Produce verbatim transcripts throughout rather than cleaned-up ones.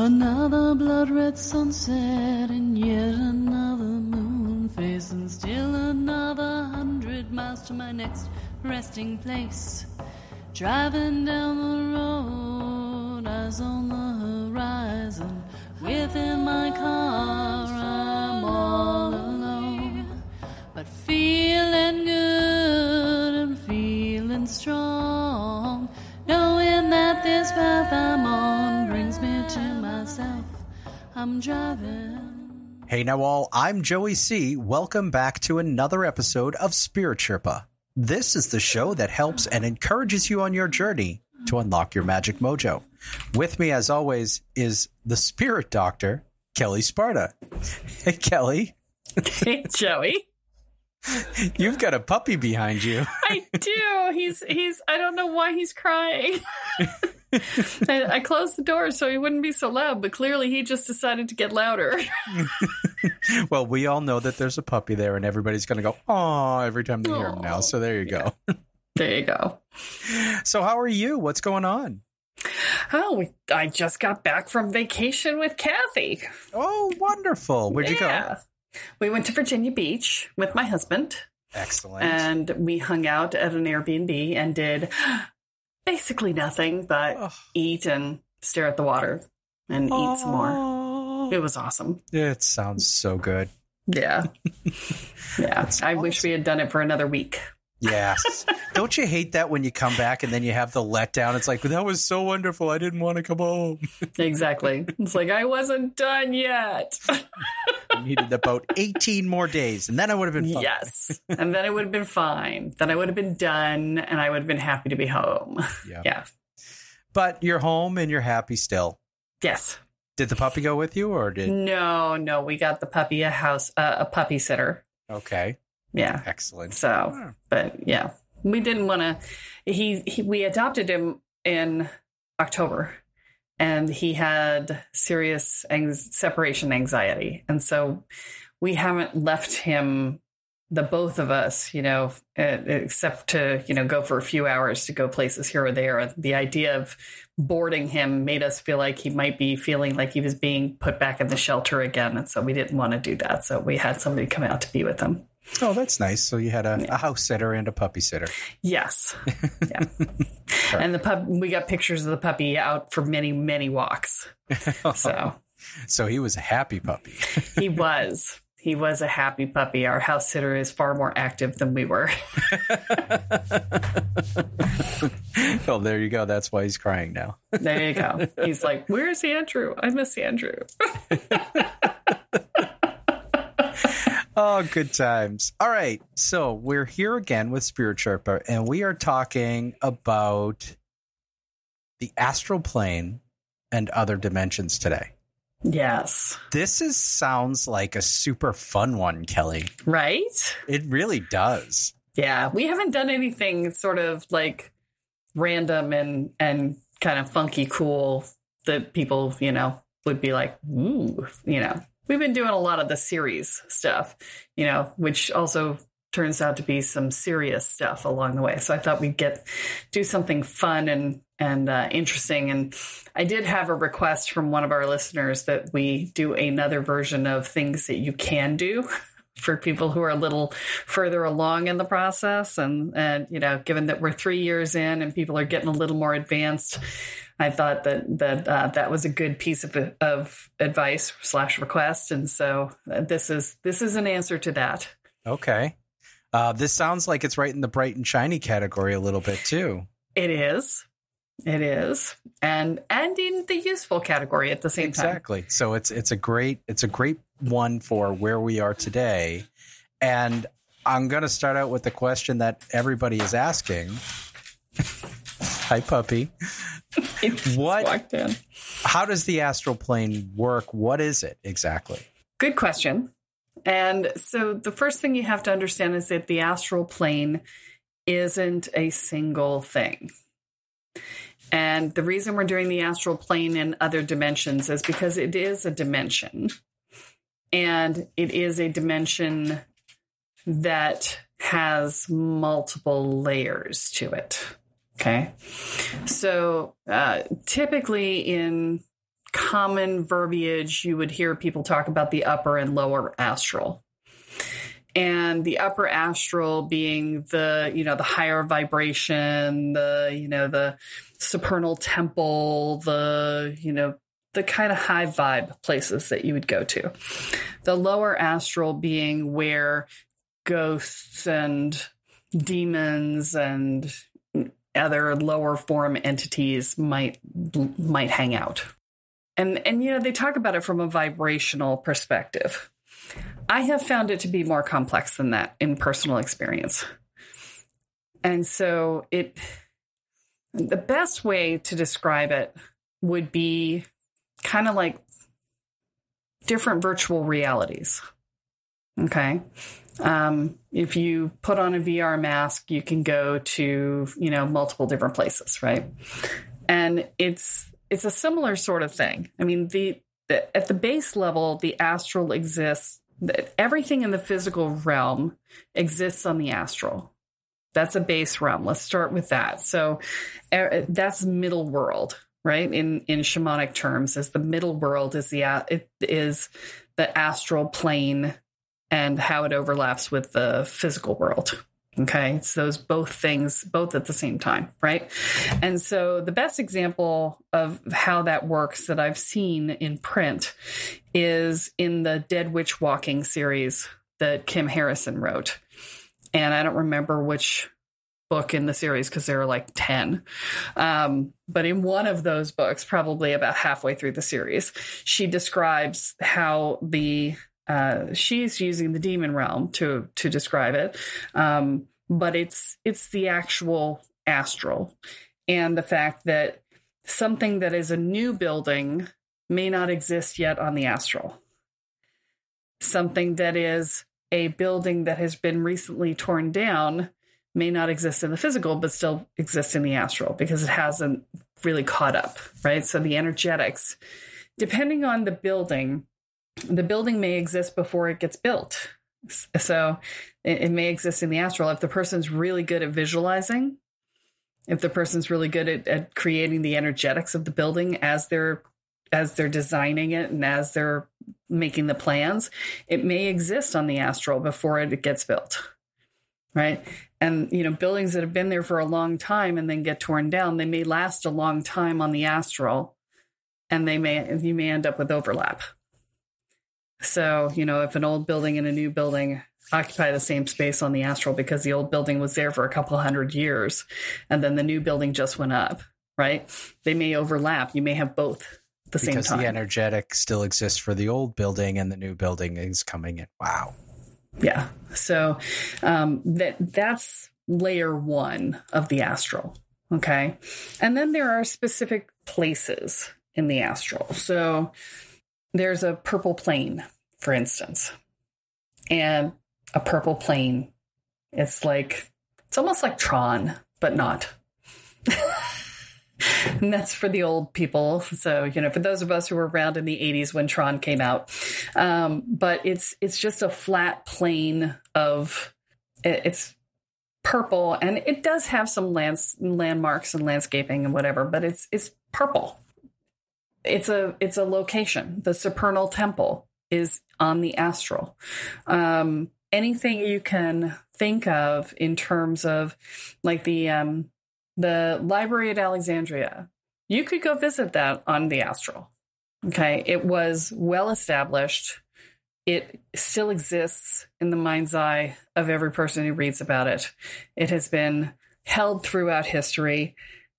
Another blood-red sunset and yet another moon face, and still another hundred miles to my next resting place. Driving down the road, eyes on the horizon, within my car I'm all alone, but feeling good and feeling strong, knowing that this path I'm on brings me to myself. I'm driving. Hey now all, I'm Joey C. Welcome back to another episode of Spirit Sherpa. This is the show that helps and encourages you on your journey to unlock your magic mojo. With me, as always, is the spirit doctor, Kelle Sparta. Hey, Kelle. Hey, Joey. You've got a puppy behind you. I do. He's, he's, I don't know why he's crying. I, I closed the door so he wouldn't be so loud, but clearly he just decided to get louder. Well, we all know that there's a puppy there and everybody's going to go, "Aw," every time they hear him now. So there you go. Yeah. There you go. So how are you? What's going on? Oh, we, I just got back from vacation with Kathy. Oh, wonderful. Where'd yeah. you go? We went to Virginia Beach with my husband. Excellent. And we hung out at an Airbnb and did basically nothing but oh. eat and stare at the water and oh. eat some more. It was awesome. It sounds so good. Yeah. Yeah. That's I awesome. Wish we had done it for another week. Yes. Don't you hate that when you come back and then you have the letdown? It's like, that was so wonderful. I didn't want to come home. Exactly. It's like, I wasn't done yet. I needed about eighteen more days and then I would have been fine. Yes. And then I would have been fine. Then I would have been done and I would have been happy to be home. Yeah. Yeah. But you're home and you're happy still. Yes. Did the puppy go with you or did? No, no. We got the puppy a house, uh, a puppy sitter. Okay. Yeah. Excellent. So, but yeah, we didn't want to, he, he, we adopted him in October and he had serious ang- separation anxiety. And so we haven't left him, the both of us, you know, except to, you know, go for a few hours to go places here or there. The idea of boarding him made us feel like he might be feeling like he was being put back in the shelter again. And so we didn't want to do that. So we had somebody come out to be with him. Oh, that's nice. So you had a, yeah. a house sitter and a puppy sitter. Yes. Yeah. Sure. And the pup, we got pictures of the puppy out for many, many walks. Oh. So, so he was a happy puppy. He was. He was a happy puppy. Our house sitter is far more active than we were. Well, there you go. That's why he's crying now. There you go. He's like, "Where's Andrew? I miss Andrew." Oh, good times. All right. So we're here again with Spirit Sherpa, and we are talking about the astral plane and other dimensions today. Yes. This is sounds like a super fun one, Kelle. Right? It really does. Yeah. We haven't done anything sort of like random and, and kind of funky cool that people, you know, would be like, ooh, you know. We've been doing a lot of the series stuff, you know, which also turns out to be some serious stuff along the way. So I thought we'd get do something fun and and uh, interesting. And I did have a request from one of our listeners that we do another version of things that you can do for people who are a little further along in the process. And, and, you know, given that we're three years in and people are getting a little more advanced, I thought that that uh, that was a good piece of of advice slash request, and so this is this is an answer to that. Okay, uh, this sounds like it's right in the bright and shiny category a little bit too. It is, it is, and and in the useful category at the same time. Exactly. So it's it's a great it's a great one for where we are today, and I'm going to start out with the question that everybody is asking. Hi, puppy. What? How does the astral plane work? What is it exactly? Good question. And so the first thing you have to understand is that the astral plane isn't a single thing. And the reason we're doing the astral plane and other dimensions is because it is a dimension. And it is a dimension that has multiple layers to it. Okay, so uh, typically in common verbiage you would hear people talk about the upper and lower astral. And the upper astral being the, you know, the higher vibration, the, you know, the supernal temple, the, you know, the kind of high vibe places that you would go to. The lower astral being where ghosts and demons and other lower form entities might might hang out. And, and, you know, they talk about it from a vibrational perspective. I have found it to be more complex than that in personal experience. And so it, the best way to describe it would be kind of like different virtual realities. Okay. Um, if you put on a V R mask, you can go to, you know, multiple different places. Right. And it's, it's a similar sort of thing. I mean, the, the at the base level, the astral exists. Everything in the physical realm exists on the astral. That's a base realm. Let's start with that. So er, that's middle world, right? In in shamanic terms, is the middle world is the it is the astral plane and how it overlaps with the physical world. Okay, it's those both things, both at the same time, right? And so the best example of how that works that I've seen in print is in the Dead Witch Walking series that Kim Harrison wrote. And I don't remember which book in the series because there are like ten. Um, but in one of those books, probably about halfway through the series, she describes how the... Uh, she's using the demon realm to to describe it, um, but it's it's the actual astral, and the fact that something that is a new building may not exist yet on the astral. Something that is a building that has been recently torn down may not exist in the physical, but still exist in the astral because it hasn't really caught up, right? So the energetics, depending on the building, the building may exist before it gets built. So it, it may exist in the astral. If the person's really good at visualizing, if the person's really good at, at creating the energetics of the building as they're, as they're designing it and as they're making the plans, it may exist on the astral before it gets built. Right. And, you know, buildings that have been there for a long time and then get torn down, they may last a long time on the astral and they may, you may end up with overlap. So, you know, if an old building and a new building occupy the same space on the astral because the old building was there for a couple hundred years and then the new building just went up, right? They may overlap. You may have both at the because same time. Because the energetic still exists for the old building and the new building is coming in. Wow. Yeah. So um, that that's layer one of the astral. Okay. And then there are specific places in the astral. So... there's a purple plane, for instance, and a purple plane. It's like, it's almost like Tron, but not. And that's for the old people. So, you know, for those of us who were around in the eighties when Tron came out, um, but it's, it's just a flat plane of it's purple and it does have some lands, landmarks and landscaping and whatever, but it's, it's purple. It's a it's a location. The Supernal Temple is on the astral. Um, anything you can think of in terms of like the um, the Library at Alexandria, you could go visit that on the astral. Okay, it was well established. It still exists in the mind's eye of every person who reads about it. It has been held throughout history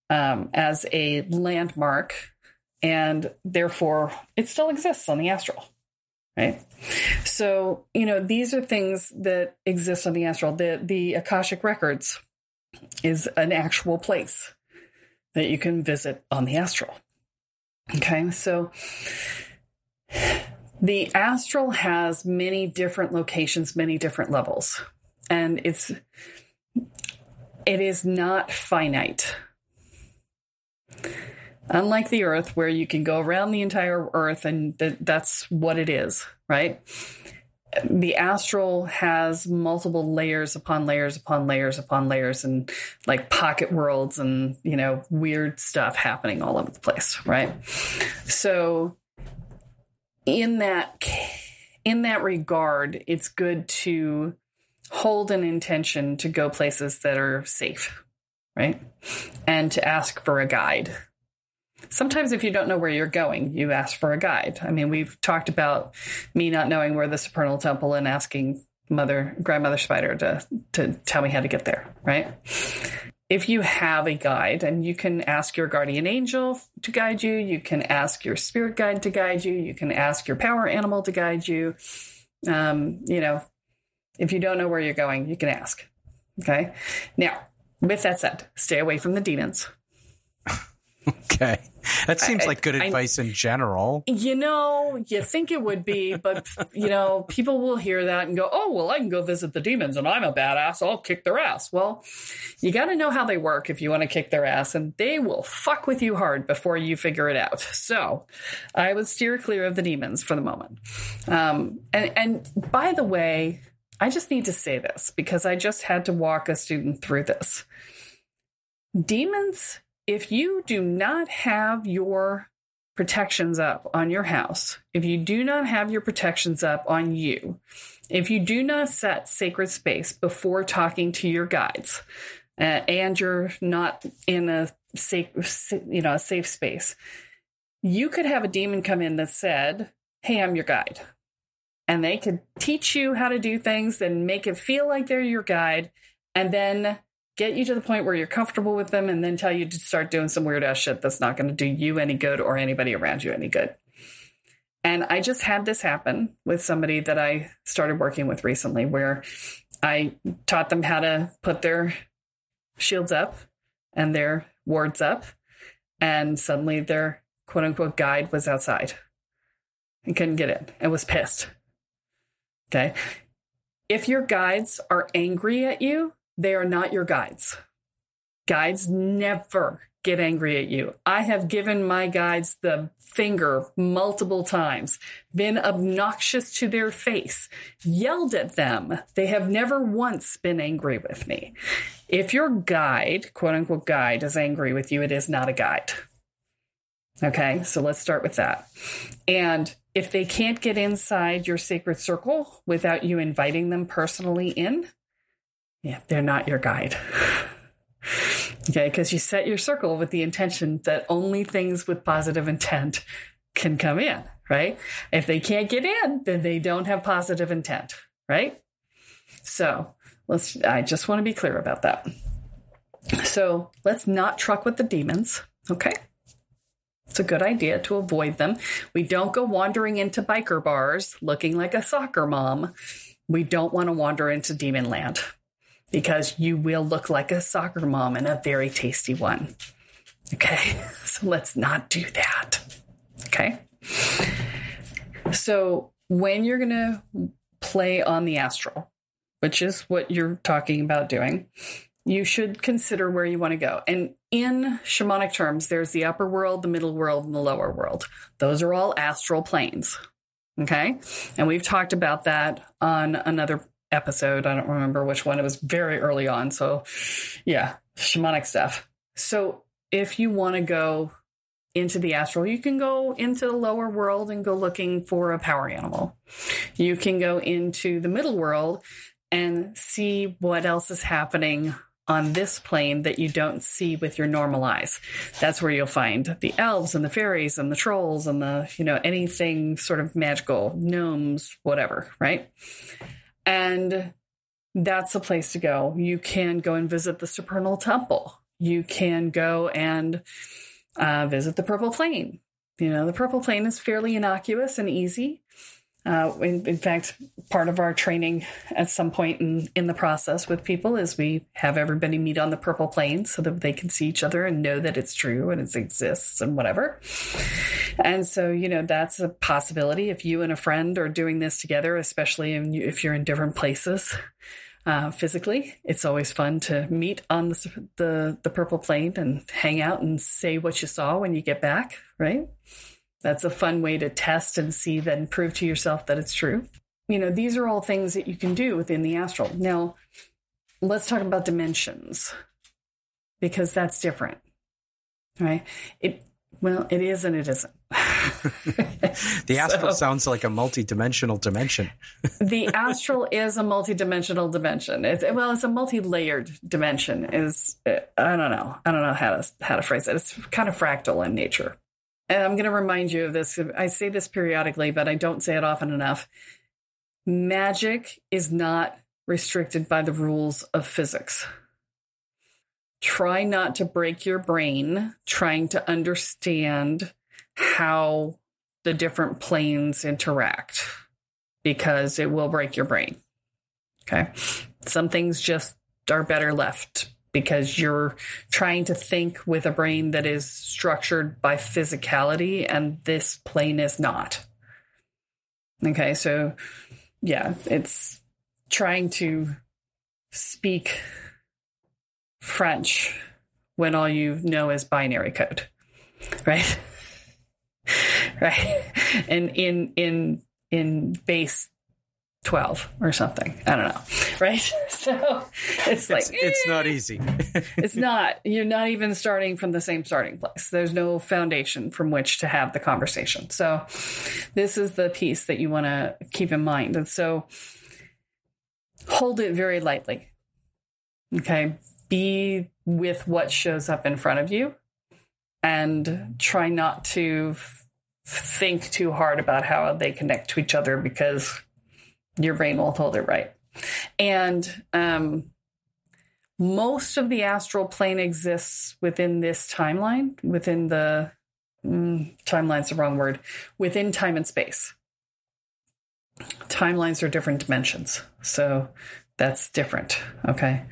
um, as a landmark. And therefore, it still exists on the astral, right? So, you know, these are things that exist on the astral. The, the Akashic records is an actual place that you can visit on the astral. Okay, so the astral has many different locations, many different levels, and it's it is not finite. Unlike the Earth, where you can go around the entire Earth and th- that's what it is, right? the astral has multiple layers upon layers upon layers upon layers and like pocket worlds and, you know, weird stuff happening all over the place. Right. So in that, in that regard, it's good to hold an intention to go places that are safe. Right. And to ask for a guide. Sometimes if you don't know where you're going, you ask for a guide. I mean, we've talked about me not knowing where the Supernal Temple and asking Mother Grandmother Spider to, to tell me how to get there, right? If you have a guide, and you can ask your guardian angel to guide you, you can ask your spirit guide to guide you, you can ask your power animal to guide you. Um, you know, if you don't know where you're going, you can ask. Okay. Now, with that said, stay away from the demons. Okay. That seems I, like good advice I, in general. You know, you think it would be, but, you know, people will hear that and go, oh, well, I can go visit the demons and I'm a badass. I'll kick their ass. Well, you got to know how they work if you want to kick their ass, and they will fuck with you hard before you figure it out. So I would steer clear of the demons for the moment. Um, and, and by the way, I just need to say this because I just had to walk a student through this. Demons... If you do not have your protections up on your house, if you do not have your protections up on you, if you do not set sacred space before talking to your guides, uh, and you're not in a safe, you know, a safe space, you could have a demon come in that said, hey, I'm your guide. And they could teach you how to do things and make it feel like they're your guide. And then get you to the point where you're comfortable with them and then tell you to start doing some weird ass shit that's not going to do you any good or anybody around you any good. And I just had this happen with somebody that I started working with recently, where I taught them how to put their shields up and their wards up, and suddenly their quote unquote guide was outside and couldn't get in and was pissed. Okay. If your guides are angry at you, they are not your guides. Guides never get angry at you. I have given my guides the finger multiple times, been obnoxious to their face, yelled at them. They have never once been angry with me. If your guide, quote unquote guide, is angry with you, it is not a guide. Okay, so let's start with that. And if they can't get inside your sacred circle without you inviting them personally in, yeah, they're not your guide. Okay, because you set your circle with the intention that only things with positive intent can come in, right? If they can't get in, then they don't have positive intent, right? So let's, I just want to be clear about that. So let's not truck with the demons, okay? It's a good idea to avoid them. We don't go wandering into biker bars looking like a soccer mom. We don't want to wander into demon land, because you will look like a soccer mom and a very tasty one. Okay, so let's not do that. Okay, so when you're going to play on the astral, which is what you're talking about doing, you should consider where you want to go. And in shamanic terms, there's the upper world, the middle world, and the lower world. Those are all astral planes. Okay, and we've talked about that on another episode. I don't remember which one. It was very early on. So yeah, shamanic stuff. So if you want to go into the astral, you can go into the lower world and go looking for a power animal. You can go into the middle world and see what else is happening on this plane that you don't see with your normal eyes. That's where you'll find the elves and the fairies and the trolls and the, you know, anything sort of magical, gnomes, whatever, right? And that's a place to go. You can go and visit the Supernal Temple. You can go and uh, visit the Purple Plane. You know, the Purple Plane is fairly innocuous and easy. Uh, in, in fact, part of our training at some point in, in the process with people is we have everybody meet on the Purple Plane so that they can see each other and know that it's true and it exists and whatever. And so, you know, that's a possibility if you and a friend are doing this together, especially if you're in different places uh, physically. It's always fun to meet on the, the the Purple Plane and hang out and say what you saw when you get back, right? That's a fun way to test and see, then prove to yourself that it's true. you know, these are all things that you can do within the astral. Now, let's talk about dimensions, because that's different, right? It, well, it is and it isn't. The astral so, sounds like a multi-dimensional dimension. The astral is a multi-dimensional dimension. It's, well, it's a multi-layered dimension. Is I don't know. I don't know how to how to phrase it. It's kind of fractal in nature. And I'm going to remind you of this. I say this periodically, but I don't say it often enough. Magic is not restricted by the rules of physics. Try not to break your brain trying to understand how the different planes interact, because it will break your brain. Okay. Some things just are better left because you're trying to think with a brain that is structured by physicality, and this plane is not. Okay. So yeah, it's trying to speak French when all you know is binary code, right? Right. And in in in base twelve or something. I don't know. Right. So it's like it's, it's not easy. It's not. You're not even starting from the same starting place. There's no foundation from which to have the conversation. So this is the piece that you want to keep in mind. And so hold it very lightly. Okay. Be with what shows up in front of you. And try not to f- think too hard about how they connect to each other, because your brain won't hold it right. And um, most of the astral plane exists within this timeline, within the mm, timeline's the wrong word, within time and space. Timelines are different dimensions. So that's different. Okay.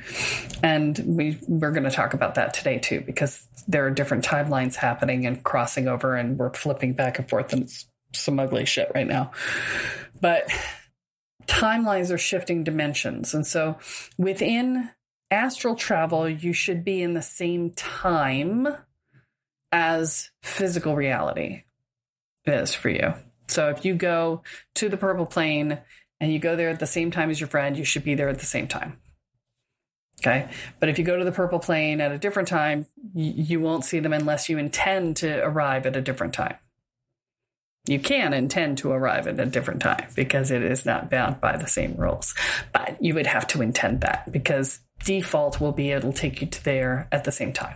And we, we're going to talk about that today too, because there are different timelines happening and crossing over, and we're flipping back and forth, and it's some ugly shit right now. But timelines are shifting dimensions. And so within astral travel, you should be in the same time as physical reality is for you. So if you go to the purple plane and you go there at the same time as your friend, you should be there at the same time. Okay. But if you go to the purple plane at a different time, you won't see them unless you intend to arrive at a different time. You can intend to arrive at a different time because it is not bound by the same rules, but you would have to intend that, because default will be it'll take you to there at the same time.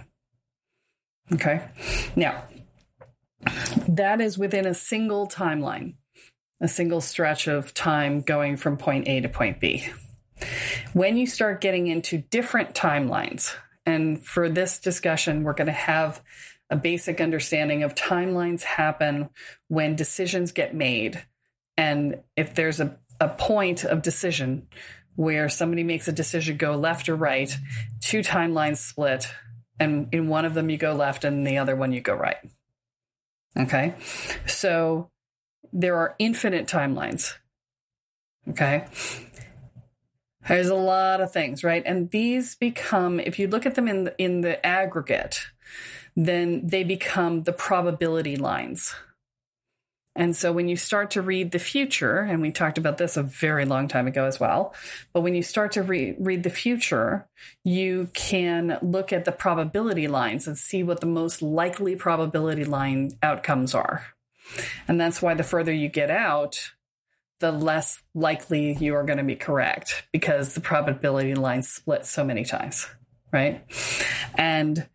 Okay. Now, that is within a single timeline. A single stretch of time going from point A to point B. When you start getting into different timelines, and for this discussion, we're going to have a basic understanding of timelines happen when decisions get made. And if there's a, a point of decision where somebody makes a decision, go left or right, two timelines split, and in one of them you go left and the other one you go right. Okay. So there are infinite timelines. Okay. There's a lot of things, right? And these become, if you look at them in the, in the aggregate, then they become the probability lines. And so when you start to read the future, and we talked about this a very long time ago as well, but when you start to re- read the future, you can look at the probability lines and see what the most likely probability line outcomes are. And that's why the further you get out, the less likely you are going to be correct, because the probability line splits so many times, right? And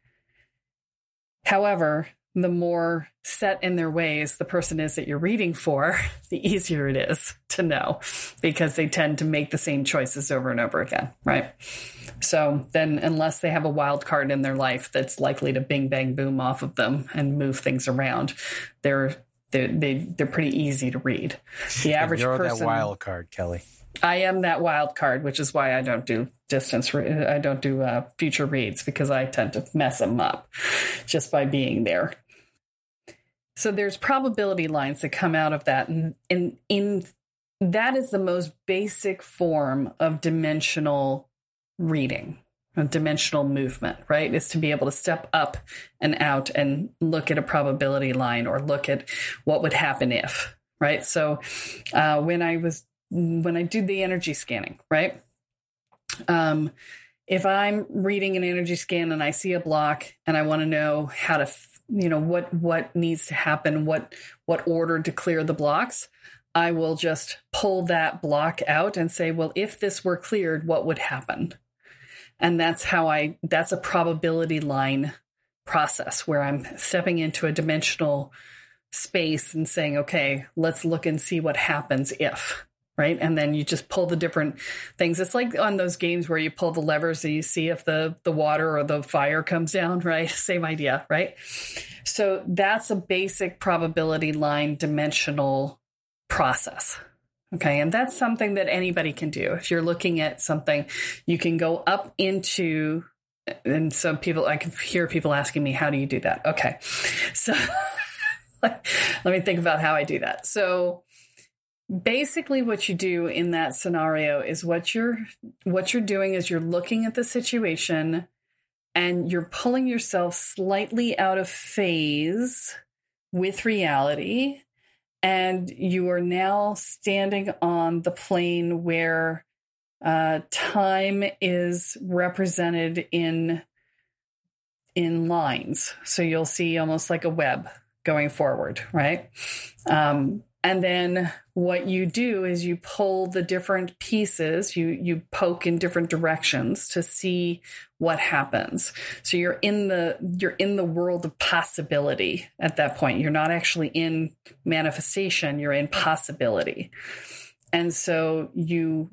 however, the more set in their ways the person is that you're reading for, the easier it is to know, because they tend to make the same choices over and over again, right? So then unless they have a wild card in their life that's likely to bing, bang, boom off of them and move things around, they're They're, they, they're pretty easy to read. The average You're person. You're that wild card, Kelle. I am that wild card, which is why I don't do distance. Re- I don't do uh, future reads, because I tend to mess them up just by being there. So there's probability lines that come out of that. And in, in that is the most basic form of dimensional reading. Dimensional movement, right? Is to be able to step up and out and look at a probability line, or look at what would happen if, right? So uh, when I was when I do the energy scanning, right? Um, if I'm reading an energy scan and I see a block and I want to know how to, you know, what, what needs to happen, what, what order to clear the blocks, I will just pull that block out and say, well, if this were cleared, what would happen? And that's how I, that's a probability line process where I'm stepping into a dimensional space and saying, okay, let's look and see what happens if, right? And then you just pull the different things. It's like on those games where you pull the levers and you see if the, the water or the fire comes down, right? Same idea, right? So that's a basic probability line dimensional process. Okay. And that's something that anybody can do. If you're looking at something, you can go up into, and some people, I can hear people asking me, how do you do that? Okay. So let me think about how I do that. So basically what you do in that scenario is what you're, what you're doing is you're looking at the situation and you're pulling yourself slightly out of phase with reality. And you are now standing on the plane where uh, time is represented in in lines. So you'll see almost like a web going forward, right? Um, and then what you do is you pull the different pieces, you you poke in different directions to see what happens. So you're in the you're in the world of possibility at that point. You're not actually in manifestation, you're in possibility. And so you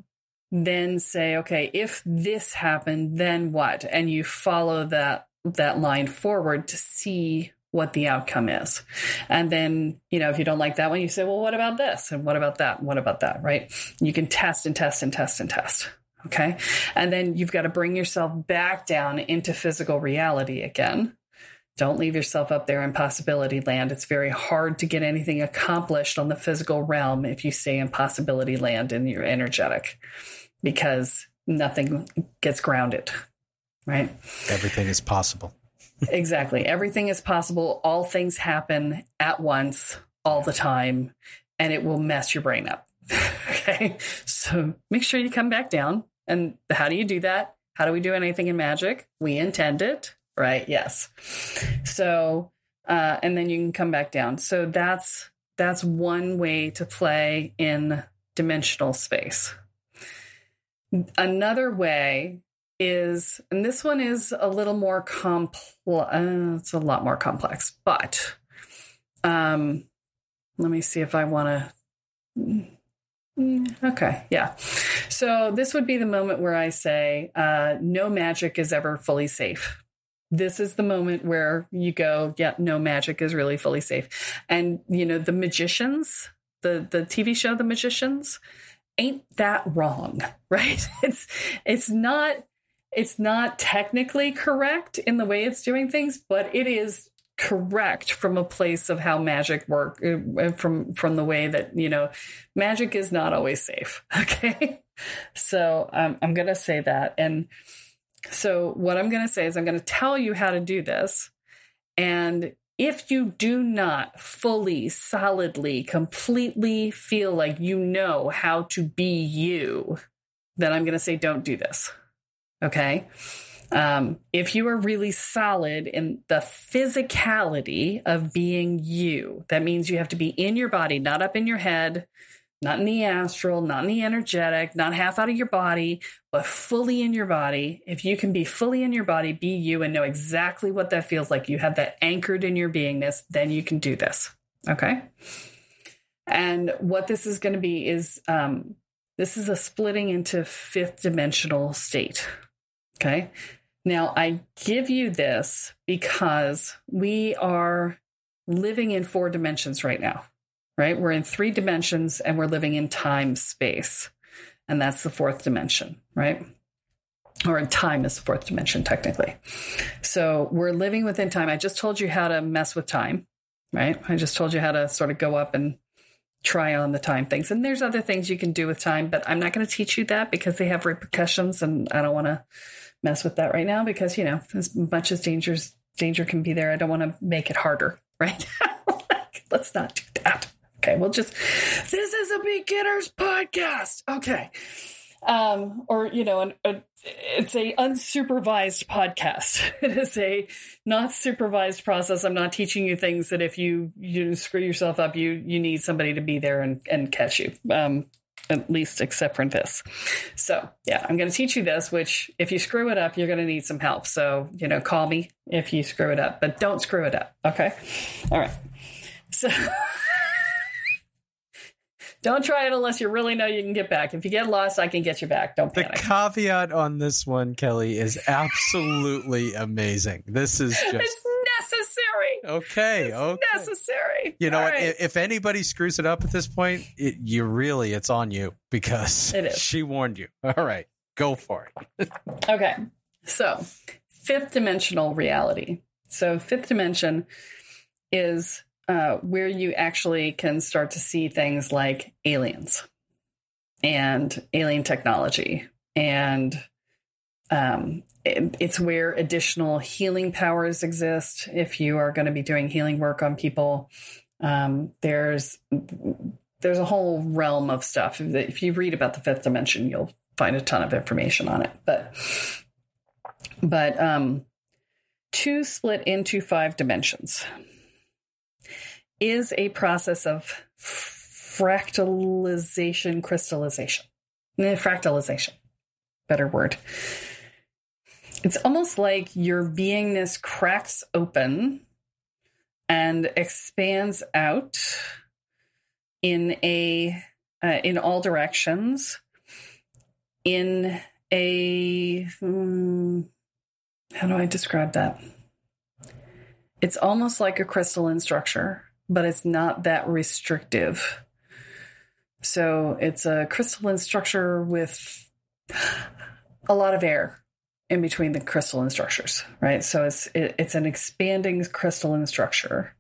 then say, okay, if this happened, then what? And you follow that that line forward to see what the outcome is. And then, you know, if you don't like that one, you say, well, what about this? And what about that? And what about that? Right? You can test and test and test and test. Okay. And then you've got to bring yourself back down into physical reality again. Don't leave yourself up there in possibility land. It's very hard to get anything accomplished on the physical realm if you stay in possibility land and you're energetic, because nothing gets grounded, right? Everything is possible. Exactly. Everything is possible. All things happen at once, all the time, and it will mess your brain up. Okay. So make sure you come back down. And how do you do that? How do we do anything in magic? We intend it, right? Yes. So, uh, and then you can come back down. So that's, that's one way to play in dimensional space. Another way is, and this one is a little more complex, uh, it's a lot more complex, but um, let me see if I want to, okay, yeah. So this would be the moment where I say, uh, no magic is ever fully safe. This is the moment where you go, yeah, no magic is really fully safe. And, you know, The Magicians, the the T V show, The Magicians, ain't that wrong, right? It's It's not... It's not technically correct in the way it's doing things, but it is correct from a place of how magic works, from, from the way that, you know, magic is not always safe. Okay. So um, I'm going to say that. And so what I'm going to say is I'm going to tell you how to do this. And if you do not fully, solidly, completely feel like you know how to be you, then I'm going to say, don't do this. Okay. Um, if you are really solid in the physicality of being you, that means you have to be in your body, not up in your head, not in the astral, not in the energetic, not half out of your body, but fully in your body. If you can be fully in your body, be you, and know exactly what that feels like, you have that anchored in your beingness, then you can do this. Okay. And what this is going to be is, um, this is a splitting into fifth dimensional state. Okay. Now, I give you this because we are living in four dimensions right now, right? We're in three dimensions and we're living in time space. And that's the fourth dimension, right? Or in time is the fourth dimension, technically. So we're living within time. I just told you how to mess with time, right? I just told you how to sort of go up and try on the time things. And there's other things you can do with time, but I'm not going to teach you that because they have repercussions and I don't want to mess with that right now because, you know, as much as dangers, danger can be there, I don't want to make it harder, right? Let's not do that. Okay, we'll just, this is a beginner's podcast. Okay. Um, or, you know, an, a, it's a unsupervised podcast. It is a not supervised process. I'm not teaching you things that if you, you screw yourself up, you, you need somebody to be there and, and catch you. Um, at least except for this. So yeah, I'm going to teach you this, which if you screw it up, you're going to need some help. So, you know, call me if you screw it up, but don't screw it up. Okay. All right. So don't try it unless you really know you can get back. If you get lost, I can get you back. Don't panic. The caveat on this one, Kelly, is absolutely amazing. This is just... It's necessary. Okay. It's okay. necessary. You know what? Right. If anybody screws it up at this point, it, you really, it's on you because it is. She warned you. All right. Go for it. Okay. So fifth dimensional reality. So fifth dimension is... Uh, where you actually can start to see things like aliens and alien technology. And um, it, it's where additional healing powers exist. If you are going to be doing healing work on people, um, there's there's a whole realm of stuff. If you read about the fifth dimension, you'll find a ton of information on it. But but um, two split into five dimensions is a process of fractalization, crystallization, fractalization, better word. It's almost like your beingness cracks open and expands out in a uh, in all directions in a hmm, how do I describe that? It's almost like a crystalline structure, but it's not that restrictive. So it's a crystalline structure with a lot of air in between the crystalline structures, right? So it's it, it's an expanding crystalline structure,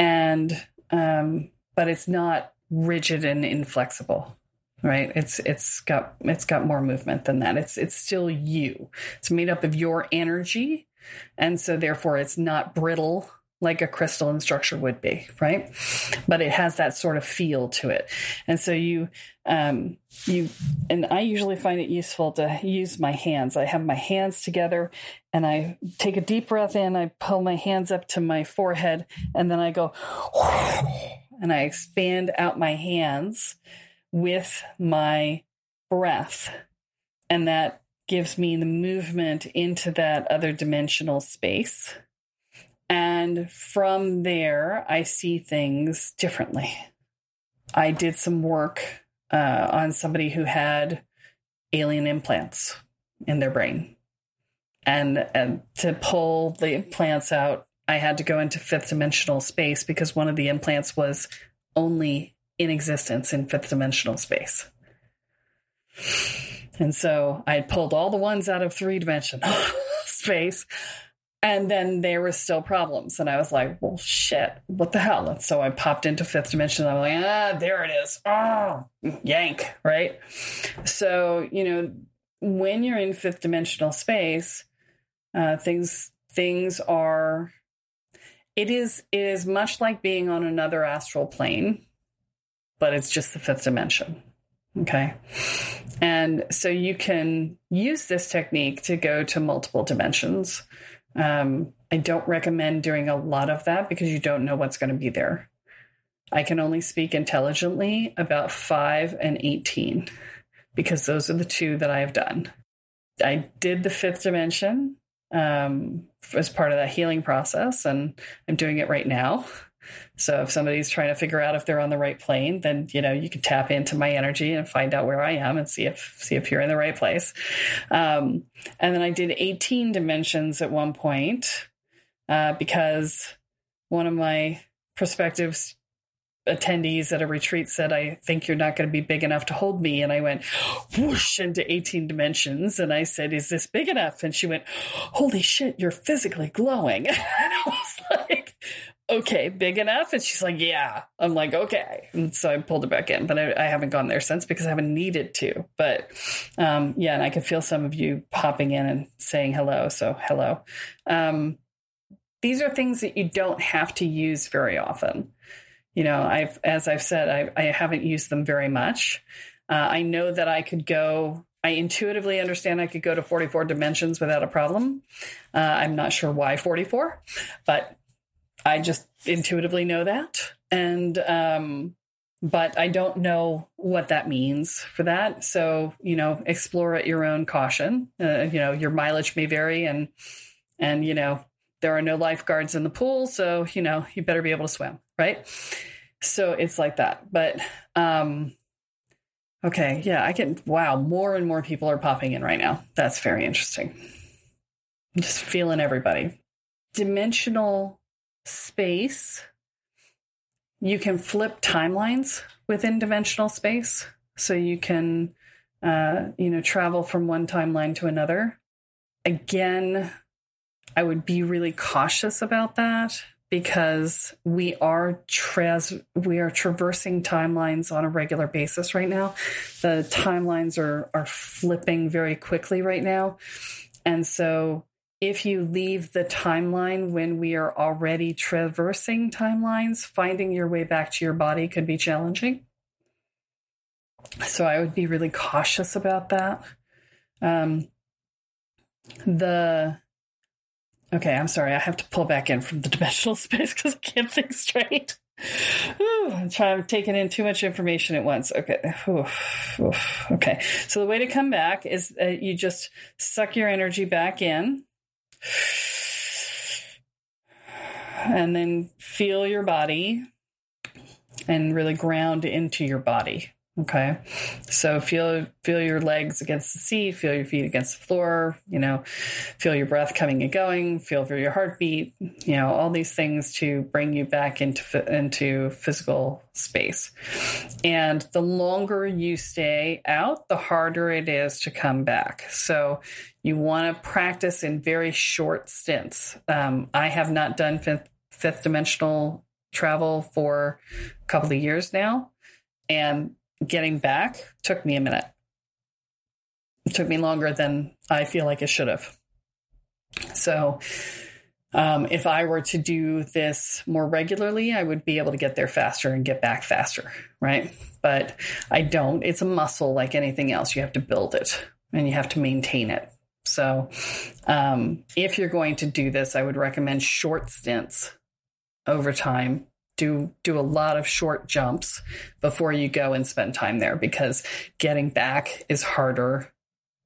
and um, but it's not rigid and inflexible, right? It's it's got it's got more movement than that. It's it's still you. It's made up of your energy, and so therefore it's not brittle like a crystalline structure would be, right? But it has that sort of feel to it. And so you, um, you, and I usually find it useful to use my hands. I have my hands together and I take a deep breath in, I pull my hands up to my forehead, and then I go, and I expand out my hands with my breath. And that gives me the movement into that other dimensional space. And from there, I see things differently. I did some work uh, on somebody who had alien implants in their brain. And, and to pull the implants out, I had to go into fifth dimensional space because one of the implants was only in existence in fifth dimensional space. And so I had pulled all the ones out of three dimensional space. And then there were still problems. And I was like, well, shit, what the hell? And so I popped into fifth dimension. And I'm like, ah, there it is. Oh, yank, right? So, you know, when you're in fifth dimensional space, uh, things things are, it is it is much like being on another astral plane, but it's just the fifth dimension. Okay. And so you can use this technique to go to multiple dimensions. Um, I don't recommend doing a lot of that because you don't know what's going to be there. I can only speak intelligently about five and eighteen because those are the two that I've done. I did the fifth dimension um, as part of that healing process, and I'm doing it right now. So if somebody's trying to figure out if they're on the right plane, then, you know, you can tap into my energy and find out where I am and see if see if you're in the right place. Um, and then I did eighteen dimensions at one point uh, because one of my prospective attendees at a retreat said, I think you're not going to be big enough to hold me. And I went whoosh into eighteen dimensions. And I said, is this big enough? And she went, holy shit, you're physically glowing. And I was like, okay, big enough? And she's like, yeah. I'm like, okay. And so I pulled it back in, but I, I haven't gone there since because I haven't needed to. But um, yeah, and I can feel some of you popping in and saying hello. So hello. Um, these are things that you don't have to use very often. you know, I've, as I've said, I, I haven't used them very much. Uh, I know that I could go, I intuitively understand I could go to forty-four dimensions without a problem. Uh, I'm not sure why forty-four, but I just intuitively know that. And, um, but I don't know what that means for that. So, you know, explore at your own caution. Uh, you know, your mileage may vary, and, and, you know, there are no lifeguards in the pool. So, you know, you better be able to swim. Right. So it's like that. But, um, okay. Yeah. I can, wow. More and more people are popping in right now. That's very interesting. I'm just feeling everybody. Dimensional space. You can flip timelines within dimensional space. So you can, uh, you know, travel from one timeline to another. Again, I would be really cautious about that, because we are trans we are traversing timelines on a regular basis right now. The timelines are are flipping very quickly right now. And so if you leave the timeline when we are already traversing timelines, finding your way back to your body could be challenging. So I would be really cautious about that. Um, the... Okay, I'm sorry. I have to pull back in from the dimensional space because I can't think straight. Ooh, I'm trying, I'm taking in too much information at once. Okay. Oof, oof. Okay. So the way to come back is uh, you just suck your energy back in and then feel your body and really ground into your body. Okay. So feel, feel your legs against the sea, feel your feet against the floor, you know, feel your breath coming and going, feel for your heartbeat, you know, all these things to bring you back into, into physical space. And the longer you stay out, the harder it is to come back. So you want to practice in very short stints. Um, I have not done fifth, fifth dimensional travel for a couple of years now. And getting back took me a minute. It took me longer than I feel like it should have. So um, if I were to do this more regularly, I would be able to get there faster and get back faster, right? But I don't. It's a muscle like anything else. You have to build it and you have to maintain it. So um, if you're going to do this, I would recommend short stints over time. Do do a lot of short jumps before you go and spend time there, because getting back is harder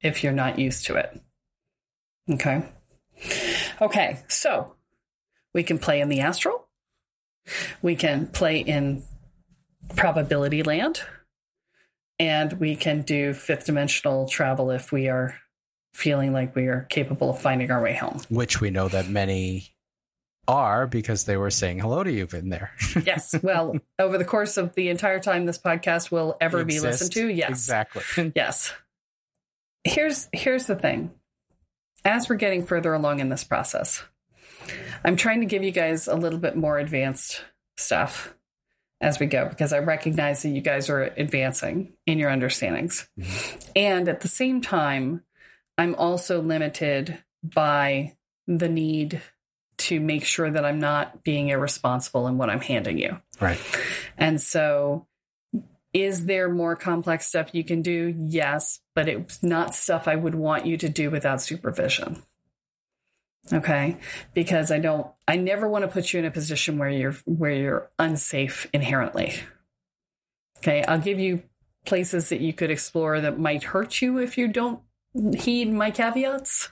if you're not used to it. Okay. Okay. So we can play in the astral. We can play in probability land, and we can do fifth dimensional travel if we are feeling like we are capable of finding our way home, which we know that many are, because they were saying hello to you in there. Yes. Well, over the course of the entire time this podcast will ever Exist. Be listened to. Yes. Exactly. Yes. Here's, here's the thing. As we're getting further along in this process, I'm trying to give you guys a little bit more advanced stuff as we go, because I recognize that you guys are advancing in your understandings. Mm-hmm. And at the same time, I'm also limited by the need to make sure that I'm not being irresponsible in what I'm handing you. Right. And so is there more complex stuff you can do? Yes, but it's not stuff I would want you to do without supervision. Okay. Because I don't, I never want to put you in a position where you're, where you're unsafe inherently. Okay. I'll give you places that you could explore that might hurt you if you don't heed my caveats,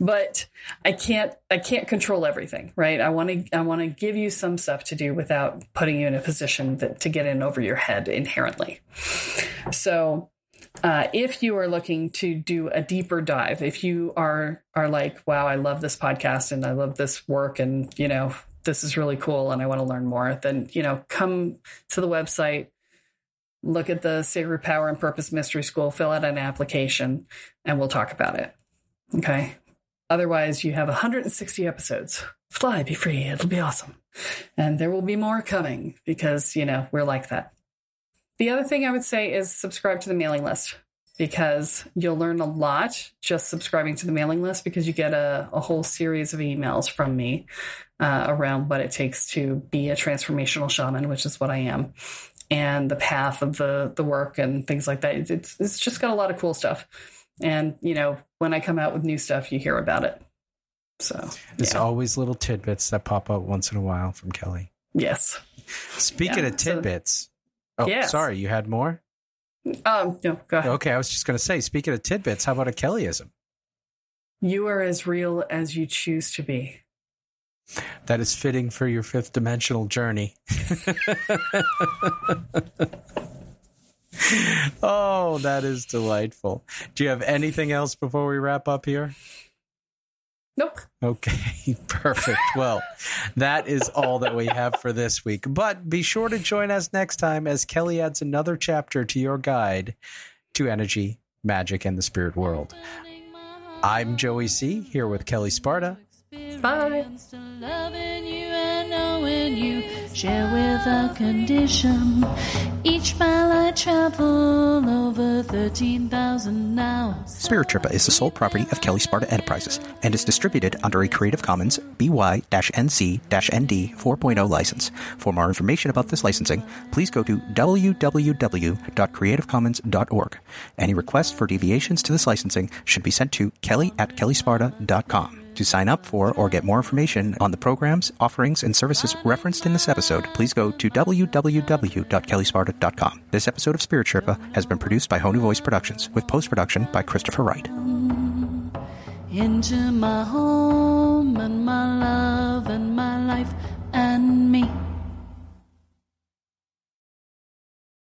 but I can't, I can't control everything, right? I want to, I want to give you some stuff to do without putting you in a position that, to get in over your head inherently. So, uh, if you are looking to do a deeper dive, if you are, are like, wow, I love this podcast and I love this work and, you know, this is really cool and I want to learn more, then, you know, come to the website. Look at the Sacred Power and Purpose Mystery School, fill out an application, and we'll talk about it. Okay. Otherwise, you have one hundred sixty episodes. Fly, be free. It'll be awesome. And there will be more coming, because, you know, we're like that. The other thing I would say is subscribe to the mailing list. because you'll learn a lot just subscribing to the mailing list, because you get a, a whole series of emails from me uh, around what it takes to be a transformational shaman, which is what I am, and the path of the the work and things like that. It's, it's just got a lot of cool stuff. And, you know, when I come out with new stuff, you hear about it. So there's yeah. always little tidbits that pop up once in a while from Kelle. Yes. Speaking yeah, of tidbits. So, oh, yes. Sorry. You had more? Um, no, go ahead. Okay. I was just going to say, speaking of tidbits, how about a Kelleism? You are as real as you choose to be. That is fitting for your fifth dimensional journey. Oh, that is delightful. Do you have anything else before we wrap up here? Nope. Okay, perfect. Well, that is all that we have for this week. But be sure to join us next time as Kelle adds another chapter to your guide to energy, magic, and the spirit world. I'm Joey C, here with Kelle Sparta. Bye. Share without condition. Each mile I travel over thirteen thousand hours. Spirit Sherpa is the sole property of Kelle Sparta Enterprises and is distributed under a Creative Commons B Y N C N D four point oh license. For more information about this licensing, please go to w w w dot creative commons dot org. Any requests for deviations to this licensing should be sent to Kelle at Kelle Sparta dot com. To sign up for or get more information on the programs, offerings, and services referenced in this episode, please go to w w w dot Kelle Sparta dot com. This episode of Spirit Sherpa has been produced by Honu Voice Productions, with post-production by Christopher Wright. Into my home and my love and